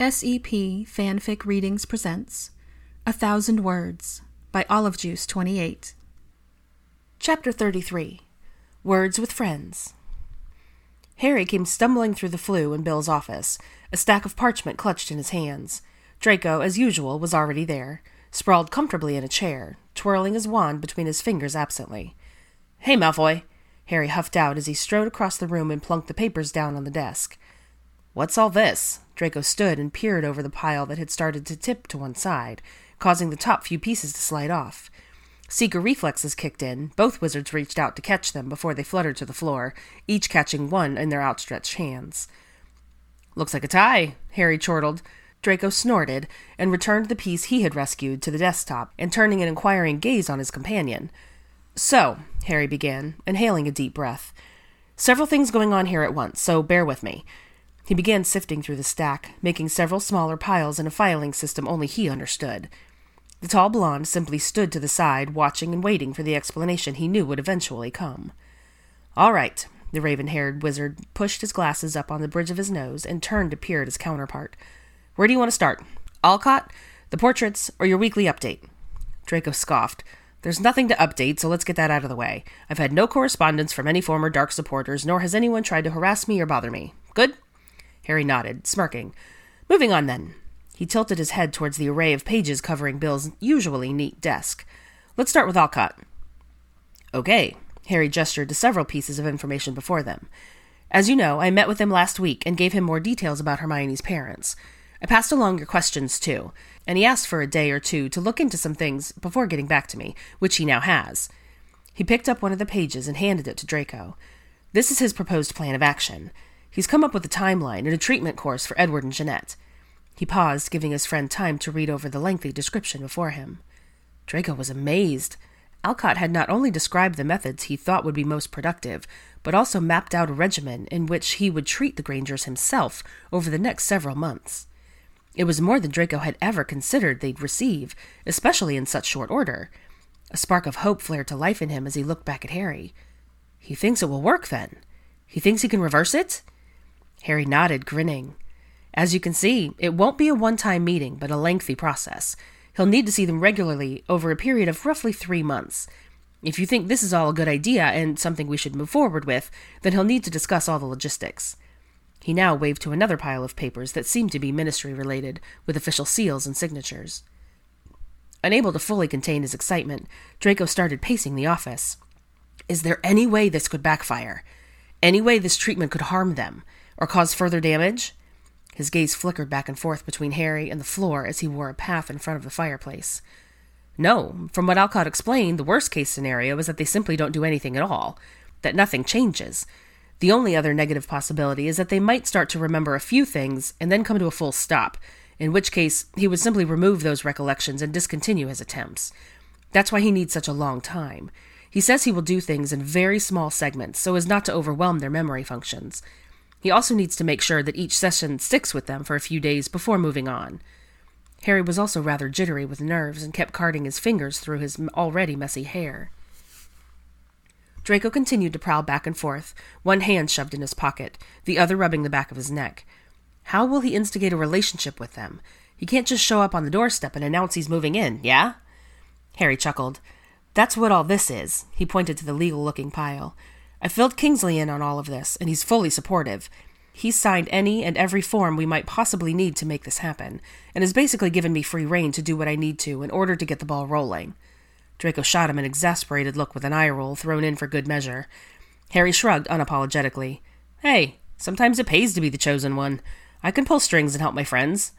S.E.P. Fanfic Readings presents A Thousand Words by Olive Juice 28. Chapter 33. Words with Friends. Harry came stumbling through the flue in Bill's office, a stack of parchment clutched in his hands. Draco, as usual, was already there, sprawled comfortably in a chair, twirling his wand between his fingers absently. "Hey, Malfoy," Harry huffed out as he strode across the room and plunked the papers down on the desk. "What's all this?" Draco stood and peered over the pile that had started to tip to one side, causing the top few pieces to slide off. Seeker reflexes kicked in. Both wizards reached out to catch them before they fluttered to the floor, each catching one in their outstretched hands. "Looks like a tie," Harry chortled. Draco snorted and returned the piece he had rescued to the desktop and turning an inquiring gaze on his companion. "So," Harry began, inhaling a deep breath, "several things going on here at once, so bear with me." He began sifting through the stack, making several smaller piles in a filing system only he understood. The tall blonde simply stood to the side, watching and waiting for the explanation he knew would eventually come. "All right," the raven-haired wizard pushed his glasses up on the bridge of his nose and turned to peer at his counterpart. "Where do you want to start? Alcott, the portraits, or your weekly update?" Draco scoffed. "There's nothing to update, so let's get that out of the way. I've had no correspondence from any former Dark supporters, nor has anyone tried to harass me or bother me. Good?" Harry nodded, smirking. "Moving on, then." He tilted his head towards the array of pages covering Bill's usually neat desk. "Let's start with Alcott." "Okay," Harry gestured to several pieces of information before them. "As you know, I met with him last week and gave him more details about Hermione's parents. I passed along your questions, too, and he asked for a day or two to look into some things before getting back to me, which he now has." He picked up one of the pages and handed it to Draco. "This is his proposed plan of action. He's come up with a timeline and a treatment course for Edward and Jeanette." He paused, giving his friend time to read over the lengthy description before him. Draco was amazed. Alcott had not only described the methods he thought would be most productive, but also mapped out a regimen in which he would treat the Grangers himself over the next several months. It was more than Draco had ever considered they'd receive, especially in such short order. A spark of hope flared to life in him as he looked back at Harry. "He thinks it will work, then? He thinks he can reverse it?" Harry nodded, grinning. "As you can see, it won't be a one-time meeting, but a lengthy process. He'll need to see them regularly over a period of roughly 3 months. If you think this is all a good idea and something we should move forward with, then he'll need to discuss all the logistics." He now waved to another pile of papers that seemed to be ministry-related, with official seals and signatures. Unable to fully contain his excitement, Draco started pacing the office. "Is there any way this could backfire? Any way this treatment could harm them? Or cause further damage?" His gaze flickered back and forth between Harry and the floor as he wore a path in front of the fireplace. "No, from what Alcott explained, the worst-case scenario is that they simply don't do anything at all, that nothing changes. The only other negative possibility is that they might start to remember a few things and then come to a full stop, in which case he would simply remove those recollections and discontinue his attempts. That's why he needs such a long time. He says he will do things in very small segments so as not to overwhelm their memory functions. He also needs to make sure that each session sticks with them for a few days before moving on." Harry was also rather jittery with nerves and kept carding his fingers through his already messy hair. Draco continued to prowl back and forth, one hand shoved in his pocket, the other rubbing the back of his neck. How will he instigate a relationship with them? He can't just show up on the doorstep and announce he's moving in, yeah? Harry chuckled. "That's what all this is," he pointed to the legal-looking pile. "I filled Kingsley in on all of this, and he's fully supportive. He's signed any and every form we might possibly need to make this happen, and has basically given me free rein to do what I need to in order to get the ball rolling." Draco shot him an exasperated look with an eye roll thrown in for good measure. Harry shrugged unapologetically. "Hey, sometimes it pays to be the chosen one. I can pull strings and help my friends."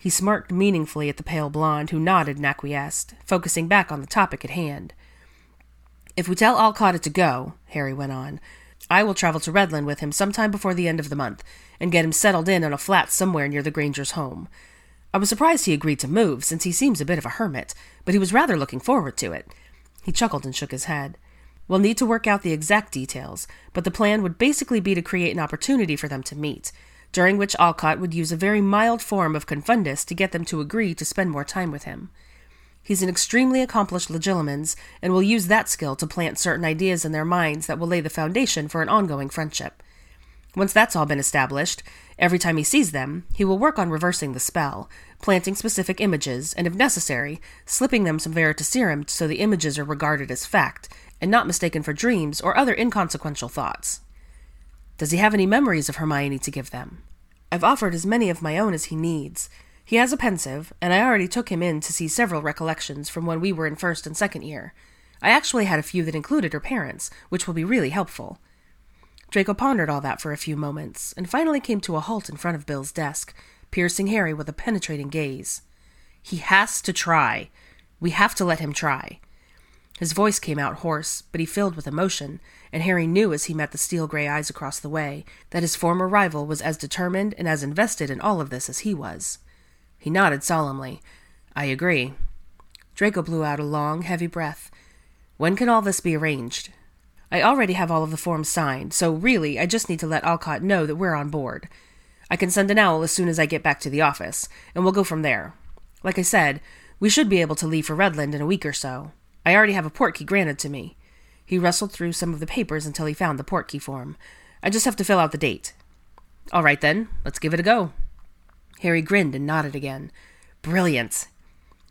He smirked meaningfully at the pale blonde, who nodded and acquiesced, focusing back on the topic at hand. "If we tell Alcott to go," Harry went on, "I will travel to Redland with him sometime before the end of the month and get him settled in on a flat somewhere near the Granger's home." I was surprised he agreed to move, since he seems a bit of a hermit, but he was rather looking forward to it. He chuckled and shook his head. "We'll need to work out the exact details, but the plan would basically be to create an opportunity for them to meet, during which Alcott would use a very mild form of confundus to get them to agree to spend more time with him. He's an extremely accomplished legilimens, and will use that skill to plant certain ideas in their minds that will lay the foundation for an ongoing friendship. Once that's all been established, every time he sees them, he will work on reversing the spell, planting specific images, and if necessary, slipping them some veritaserum so the images are regarded as fact, and not mistaken for dreams or other inconsequential thoughts. Does he have any memories of Hermione to give them? I've offered as many of my own as he needs. He has a pensive, and I already took him in to see several recollections from when we were in first and second year. I actually had a few that included her parents, which will be really helpful. Draco pondered all that for a few moments, and finally came to a halt in front of Bill's desk, piercing Harry with a penetrating gaze. He has to try. We have to let him try. His voice came out hoarse, but he filled with emotion, and Harry knew as he met the steel-gray eyes across the way that his former rival was as determined and as invested in all of this as he was. He nodded solemnly. I agree. Draco blew out a long, heavy breath. When can all this be arranged? I already have all of the forms signed, so really I just need to let Alcott know that we're on board. I can send an owl as soon as I get back to the office, and we'll go from there. Like I said, we should be able to leave for Redland in a week or so. I already have a port key granted to me. He rustled through some of the papers until he found the port key form. I just have to fill out the date. All right then, let's give it a go. Harry grinned and nodded again. Brilliant.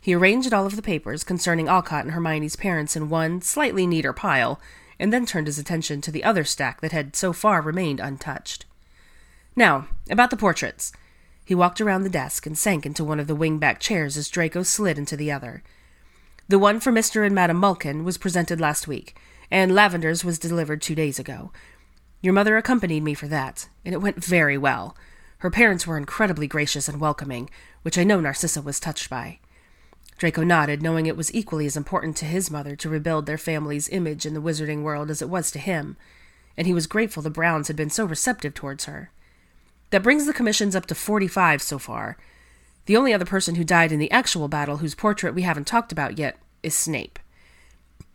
He arranged all of the papers concerning Alcott and Hermione's parents in one slightly neater pile, and then turned his attention to the other stack that had so far remained untouched. Now, about the portraits. He walked around the desk and sank into one of the wing-back chairs as Draco slid into the other. The one for Mr. and Madam Mulkin was presented last week, and Lavender's was delivered 2 days ago. Your mother accompanied me for that, and it went very well. Her parents were incredibly gracious and welcoming, which I know Narcissa was touched by. Draco nodded, knowing it was equally as important to his mother to rebuild their family's image in the wizarding world as it was to him, and he was grateful the Browns had been so receptive towards her. That brings the commissions up to 45 so far. The only other person who died in the actual battle whose portrait we haven't talked about yet is Snape.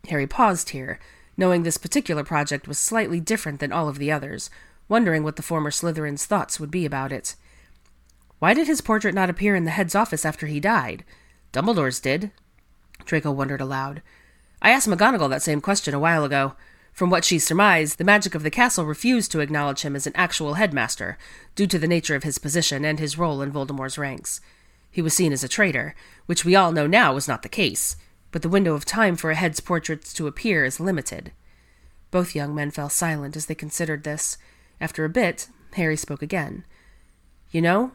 Harry paused here, knowing this particular project was slightly different than all of the others, wondering what the former Slytherin's thoughts would be about it. Why did his portrait not appear in the head's office after he died? Dumbledore's did. Draco wondered aloud. I asked McGonagall that same question a while ago. From what she surmised, the magic of the castle refused to acknowledge him as an actual headmaster, due to the nature of his position and his role in Voldemort's ranks. He was seen as a traitor, which we all know now was not the case, but the window of time for a head's portraits to appear is limited. Both young men fell silent as they considered this. After a bit, Harry spoke again. You know,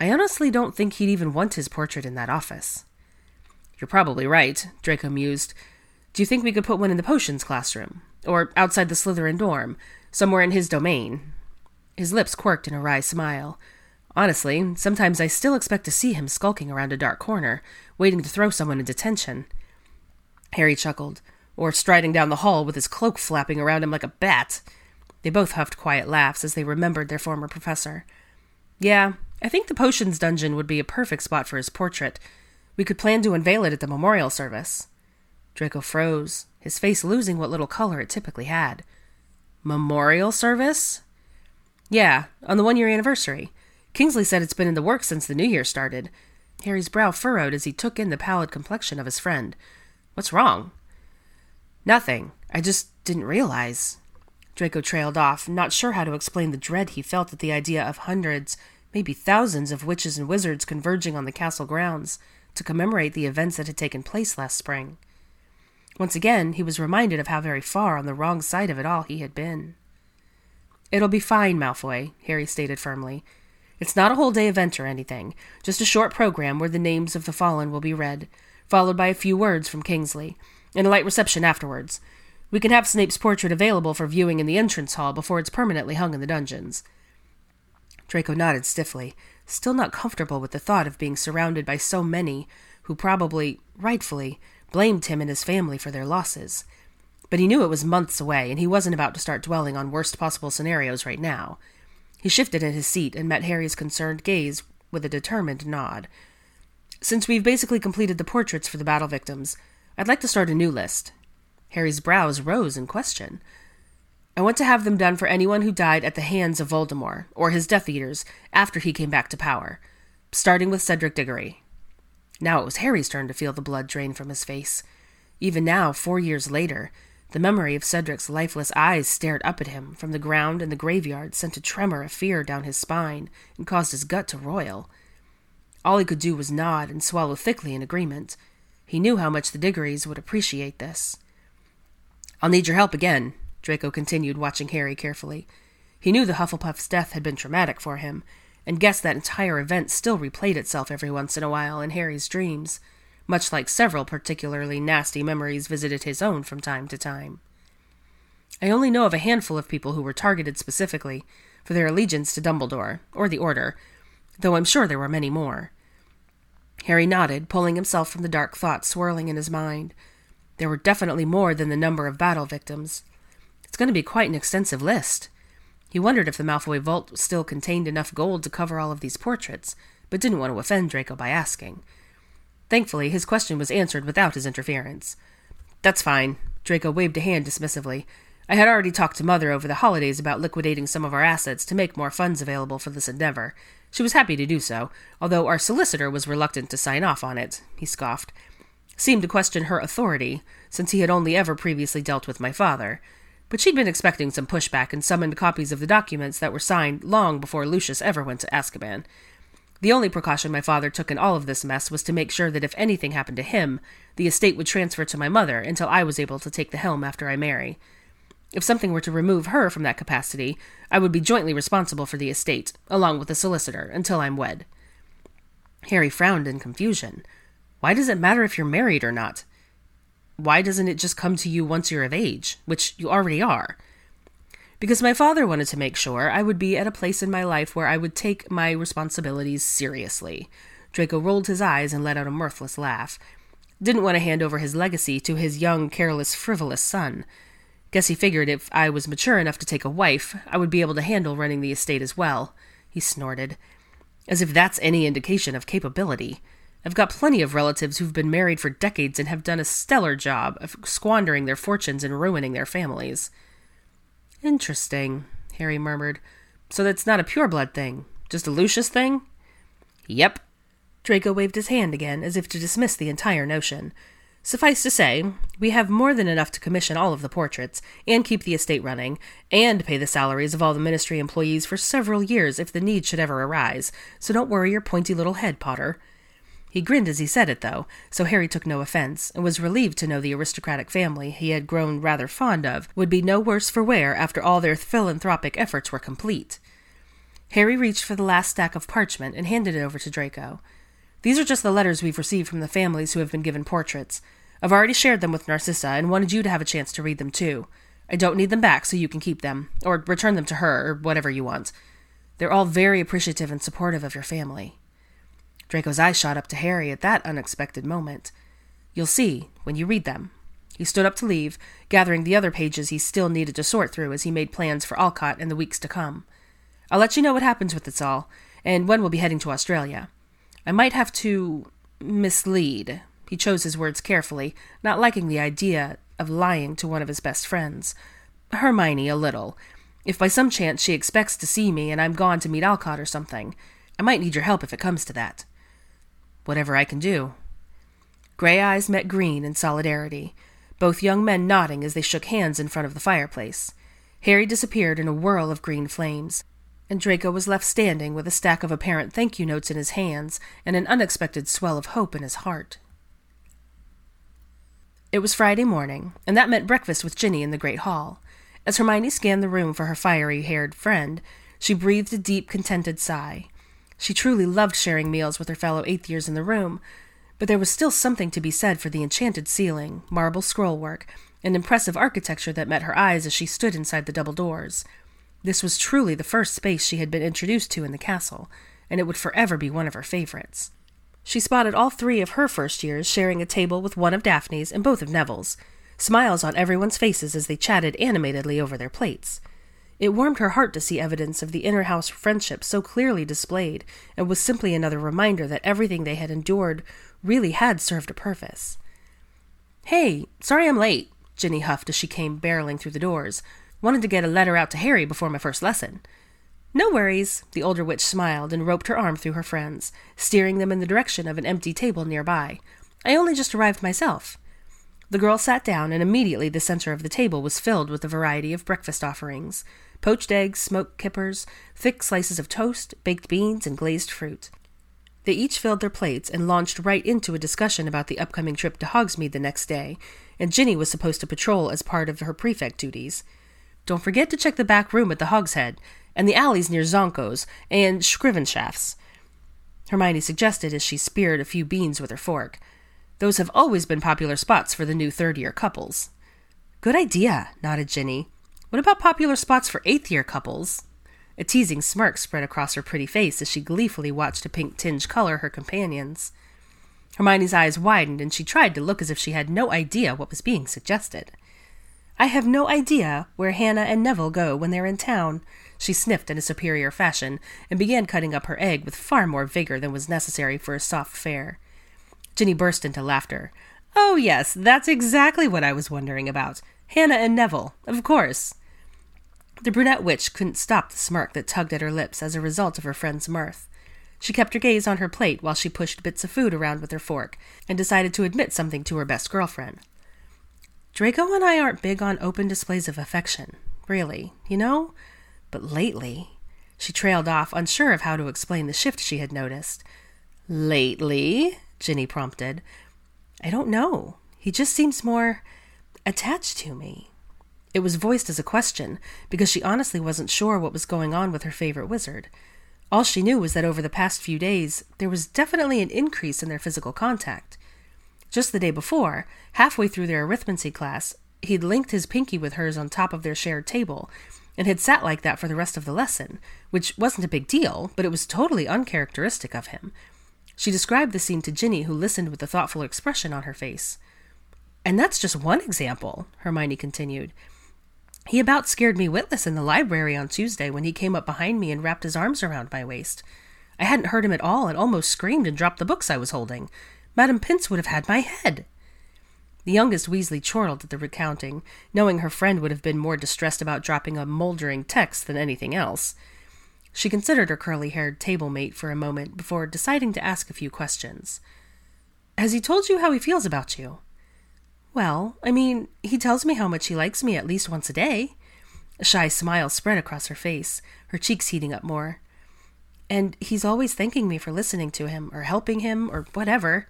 I honestly don't think he'd even want his portrait in that office. You're probably right, Draco mused. Do you think we could put one in the potions classroom? Or outside the Slytherin dorm? Somewhere in his domain? His lips quirked in a wry smile. Honestly, sometimes I still expect to see him skulking around a dark corner, waiting to throw someone into detention. Harry chuckled, or striding down the hall with his cloak flapping around him like a bat. They both huffed quiet laughs as they remembered their former professor. Yeah, I think the potions dungeon would be a perfect spot for his portrait. We could plan to unveil it at the memorial service. Draco froze, his face losing what little color it typically had. Memorial service? Yeah, on the 1-year anniversary. Kingsley said it's been in the works since the New Year started. Harry's brow furrowed as he took in the pallid complexion of his friend. What's wrong? Nothing. I just didn't realize. Draco trailed off, not sure how to explain the dread he felt at the idea of hundreds, maybe thousands of witches and wizards converging on the castle grounds to commemorate the events that had taken place last spring. Once again, he was reminded of how very far on the wrong side of it all he had been. It'll be fine, Malfoy, Harry stated firmly. It's not a whole day event or anything, just a short program where the names of the fallen will be read, followed by a few words from Kingsley, and a light reception afterwards. We can have Snape's portrait available for viewing in the entrance hall before it's permanently hung in the dungeons. Draco nodded stiffly, still not comfortable with the thought of being surrounded by so many who probably, rightfully, blamed him and his family for their losses. But he knew it was months away, and he wasn't about to start dwelling on worst possible scenarios right now. He shifted in his seat and met Harry's concerned gaze with a determined nod. Since we've basically completed the portraits for the battle victims, I'd like to start a new list. Harry's brows rose in question. I want to have them done for anyone who died at the hands of Voldemort, or his Death Eaters, after he came back to power, starting with Cedric Diggory. Now it was Harry's turn to feel the blood drain from his face. Even now, 4 years later, The memory of Cedric's lifeless eyes stared up at him from the ground in the graveyard sent a tremor of fear down his spine and caused his gut to roil. All he could do was nod and swallow thickly in agreement. He knew how much the Diggorys would appreciate this. "I'll need your help again," Draco continued, watching Harry carefully. He knew the Hufflepuff's death had been traumatic for him, and guessed that entire event still replayed itself every once in a while in Harry's dreams, much like several particularly nasty memories visited his own from time to time. "I only know of a handful of people who were targeted specifically for their allegiance to Dumbledore, or the Order, though I'm sure there were many more." Harry nodded, pulling himself from the dark thoughts swirling in his mind. There were definitely more than the number of battle victims. It's going to be quite an extensive list. He wondered if the Malfoy vault still contained enough gold to cover all of these portraits, but didn't want to offend Draco by asking. Thankfully, his question was answered without his interference. "That's fine," Draco waved a hand dismissively. "I had already talked to Mother over the holidays about liquidating some of our assets to make more funds available for this endeavor. She was happy to do so, although our solicitor was reluctant to sign off on it," he scoffed. "Seemed to question her authority, since he had only ever previously dealt with my father. But she'd been expecting some pushback and summoned copies of the documents that were signed long before Lucius ever went to Azkaban. The only precaution my father took in all of this mess was to make sure that if anything happened to him, the estate would transfer to my mother until I was able to take the helm after I marry. If something were to remove her from that capacity, I would be jointly responsible for the estate, along with the solicitor, until I'm wed." Harry frowned in confusion. Why does it matter if you're married or not? Why doesn't it just come to you once you're of age, which you already are? "Because my father wanted to make sure I would be at a place in my life where I would take my responsibilities seriously." Draco rolled his eyes and let out a mirthless laugh. "Didn't want to hand over his legacy to his young, careless, frivolous son. Guess he figured if I was mature enough to take a wife, I would be able to handle running the estate as well." He snorted. "As if that's any indication of capability. I've got plenty of relatives who've been married for decades and have done a stellar job of squandering their fortunes and ruining their families." "Interesting," Harry murmured. "So that's not a pureblood thing, just a Lucius thing?" "Yep." Draco waved his hand again, as if to dismiss the entire notion. "Suffice to say, we have more than enough to commission all of the portraits, and keep the estate running, and pay the salaries of all the ministry employees for several years if the need should ever arise, so don't worry your pointy little head, Potter." He grinned as he said it, though, so Harry took no offense, and was relieved to know the aristocratic family he had grown rather fond of would be no worse for wear after all their philanthropic efforts were complete. Harry reached for the last stack of parchment and handed it over to Draco. "These are just the letters we've received from the families who have been given portraits. I've already shared them with Narcissa and wanted you to have a chance to read them too. I don't need them back, so you can keep them, or return them to her, or whatever you want. They're all very appreciative and supportive of your family." Draco's eyes shot up to Harry at that unexpected moment. "You'll see, when you read them." He stood up to leave, gathering the other pages he still needed to sort through as he made plans for Alcott in the weeks to come. "I'll let you know what happens with this all, and when we'll be heading to Australia. I might have to mislead." He chose his words carefully, not liking the idea of lying to one of his best friends. "Hermione a little. If by some chance she expects to see me and I'm gone to meet Alcott or something, I might need your help if it comes to that." "Whatever I can do." Gray eyes met green in solidarity, both young men nodding as they shook hands in front of the fireplace. Harry disappeared in a whirl of green flames, and Draco was left standing with a stack of apparent thank-you notes in his hands and an unexpected swell of hope in his heart. It was Friday morning, and that meant breakfast with Ginny in the great hall. As Hermione scanned the room for her fiery-haired friend, she breathed a deep, contented sigh. She truly loved sharing meals with her fellow eighth-years in the room, but there was still something to be said for the enchanted ceiling, marble scrollwork, and impressive architecture that met her eyes as she stood inside the double doors. This was truly the first space she had been introduced to in the castle, and it would forever be one of her favorites. She spotted all three of her first-years sharing a table with one of Daphne's and both of Neville's, smiles on everyone's faces as they chatted animatedly over their plates. It warmed her heart to see evidence of the inner-house friendship so clearly displayed, and was simply another reminder that everything they had endured really had served a purpose. "Hey, sorry I'm late," Ginny huffed as she came barreling through the doors. "Wanted to get a letter out to Harry before my first lesson." "No worries," the older witch smiled and roped her arm through her friend's, steering them in the direction of an empty table nearby. "I only just arrived myself." The girl sat down, and immediately the center of the table was filled with a variety of breakfast offerings: poached eggs, smoked kippers, thick slices of toast, baked beans, and glazed fruit. They each filled their plates and launched right into a discussion about the upcoming trip to Hogsmeade the next day, and Ginny was supposed to patrol as part of her prefect duties. Don't forget to check the back room at the Hog's Head, and the alleys near Zonko's, and Scrivenshaft's, Hermione suggested as she speared a few beans with her fork. Those have always been popular spots for the new third-year couples. Good idea, nodded Ginny. What about popular spots for eighth-year couples? A teasing smirk spread across her pretty face as she gleefully watched a pink tinge color her companions. Hermione's eyes widened, and she tried to look as if she had no idea what was being suggested. I have no idea where Hannah and Neville go when they're in town, she sniffed in a superior fashion, and began cutting up her egg with far more vigor than was necessary for a soft fare. Ginny burst into laughter. Oh, yes, that's exactly what I was wondering about. Hannah and Neville, of course. The brunette witch couldn't stop the smirk that tugged at her lips as a result of her friend's mirth. She kept her gaze on her plate while she pushed bits of food around with her fork, and decided to admit something to her best girlfriend. Draco and I aren't big on open displays of affection, really, you know? But lately... She trailed off, unsure of how to explain the shift she had noticed. Lately... Ginny prompted. I don't know. He just seems more attached to me. It was voiced as a question, because she honestly wasn't sure what was going on with her favorite wizard. All she knew was that over the past few days, there was definitely an increase in their physical contact. Just the day before, halfway through their arithmancy class, he'd linked his pinky with hers on top of their shared table, and had sat like that for the rest of the lesson, which wasn't a big deal, but it was totally uncharacteristic of him. She described the scene to Ginny, who listened with a thoughtful expression on her face. And that's just one example, Hermione continued. He about scared me witless in the library on Tuesday when he came up behind me and wrapped his arms around my waist. I hadn't heard him at all and almost screamed and dropped the books I was holding. Madam Pince would have had my head. The youngest Weasley chortled at the recounting, knowing her friend would have been more distressed about dropping a mouldering text than anything else. She considered her curly-haired table mate for a moment before deciding to ask a few questions. Has he told you how he feels about you? Well, I mean, he tells me how much he likes me at least once a day. A shy smile spread across her face, her cheeks heating up more. And he's always thanking me for listening to him, or helping him, or whatever.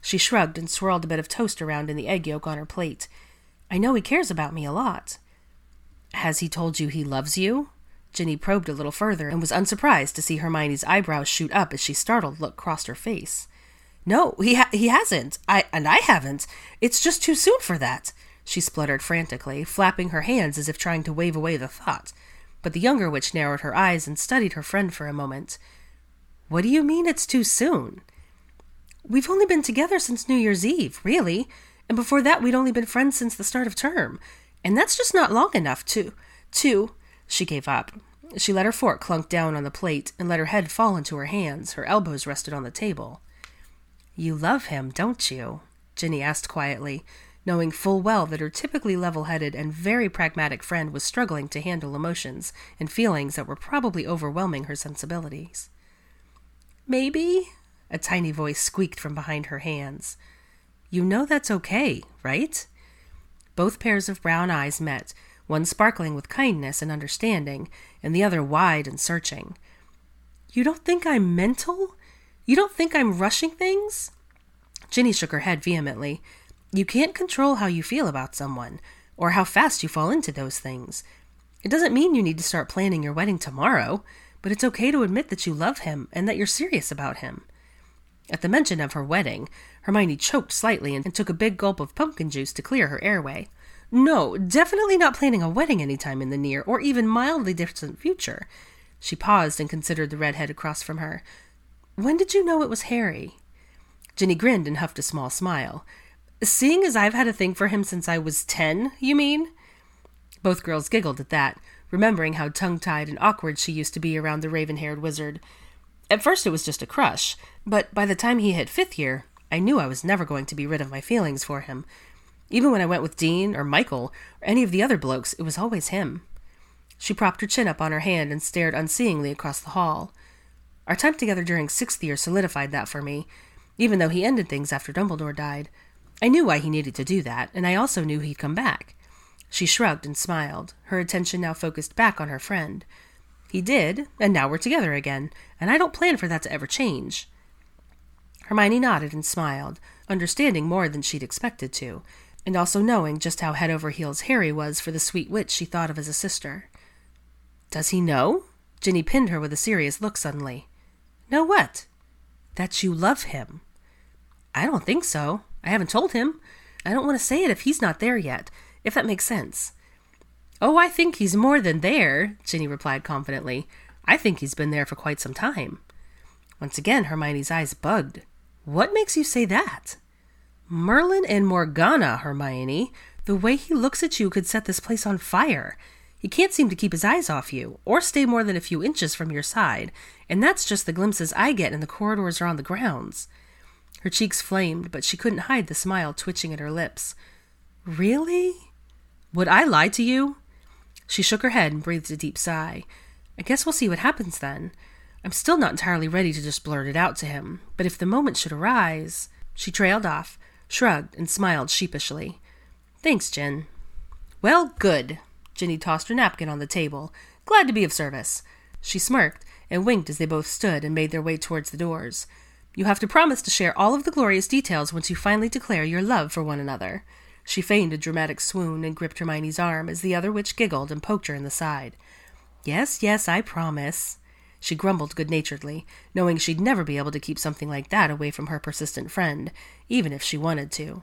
She shrugged and swirled a bit of toast around in the egg yolk on her plate. I know he cares about me a lot. Has he told you he loves you? Ginny probed a little further and was unsurprised to see Hermione's eyebrows shoot up as she startled look crossed her face. No, he hasn't. I haven't. It's just too soon for that, she spluttered frantically, flapping her hands as if trying to wave away the thought. But the younger witch narrowed her eyes and studied her friend for a moment. What do you mean it's too soon? We've only been together since New Year's Eve, really, and before that we'd only been friends since the start of term, and that's just not long enough to... She gave up. She let her fork clunk down on the plate and let her head fall into her hands. Her elbows rested on the table. You love him, don't you? Ginny asked quietly, knowing full well that her typically level-headed and very pragmatic friend was struggling to handle emotions and feelings that were probably overwhelming her sensibilities. Maybe? A tiny voice squeaked from behind her hands. You know that's okay, right? Both pairs of brown eyes met, one sparkling with kindness and understanding, and the other wide and searching. You don't think I'm mental? You don't think I'm rushing things? Ginny shook her head vehemently. You can't control how you feel about someone, or how fast you fall into those things. It doesn't mean you need to start planning your wedding tomorrow, but it's okay to admit that you love him and that you're serious about him. At the mention of her wedding, Hermione choked slightly and took a big gulp of pumpkin juice to clear her airway. No, definitely not planning a wedding any time in the near or even mildly distant future. She paused and considered the redhead across from her. When did you know it was Harry? Ginny grinned and huffed a small smile. Seeing as I've had a thing for him since I was 10, you mean? Both girls giggled at that, remembering how tongue-tied and awkward she used to be around the raven-haired wizard. At first it was just a crush, but by the time he hit 5th year, I knew I was never going to be rid of my feelings for him. Even when I went with Dean or Michael or any of the other blokes, it was always him. She propped her chin up on her hand and stared unseeingly across the hall. Our time together during 6th year solidified that for me, even though he ended things after Dumbledore died. I knew why he needed to do that, and I also knew he'd come back. She shrugged and smiled, her attention now focused back on her friend. He did, and now we're together again, and I don't plan for that to ever change. Hermione nodded and smiled, understanding more than she'd expected to, and also knowing just how head over heels Harry was for the sweet witch she thought of as a sister. Does he know? Ginny pinned her with a serious look suddenly. Know what? That you love him. I don't think so. I haven't told him. I don't want to say it if he's not there yet, if that makes sense. Oh, I think he's more than there, Ginny replied confidently. I think he's been there for quite some time. Once again, Hermione's eyes bugged. What makes you say that? Merlin and Morgana, Hermione. The way he looks at you could set this place on fire. He can't seem to keep his eyes off you, or stay more than a few inches from your side, and that's just the glimpses I get in the corridors or on the grounds. Her cheeks flamed, but she couldn't hide the smile twitching at her lips. Really? Would I lie to you? She shook her head and breathed a deep sigh. I guess we'll see what happens then. I'm still not entirely ready to just blurt it out to him, but if the moment should arise... She trailed off, shrugged, and smiled sheepishly. Thanks, Gin. Well, good. Ginny tossed her napkin on the table. Glad to be of service. She smirked and winked as they both stood and made their way towards the doors. You have to promise to share all of the glorious details once you finally declare your love for one another. She feigned a dramatic swoon and gripped Hermione's arm as the other witch giggled and poked her in the side. Yes, yes, I promise. She grumbled good-naturedly, knowing she'd never be able to keep something like that away from her persistent friend, even if she wanted to.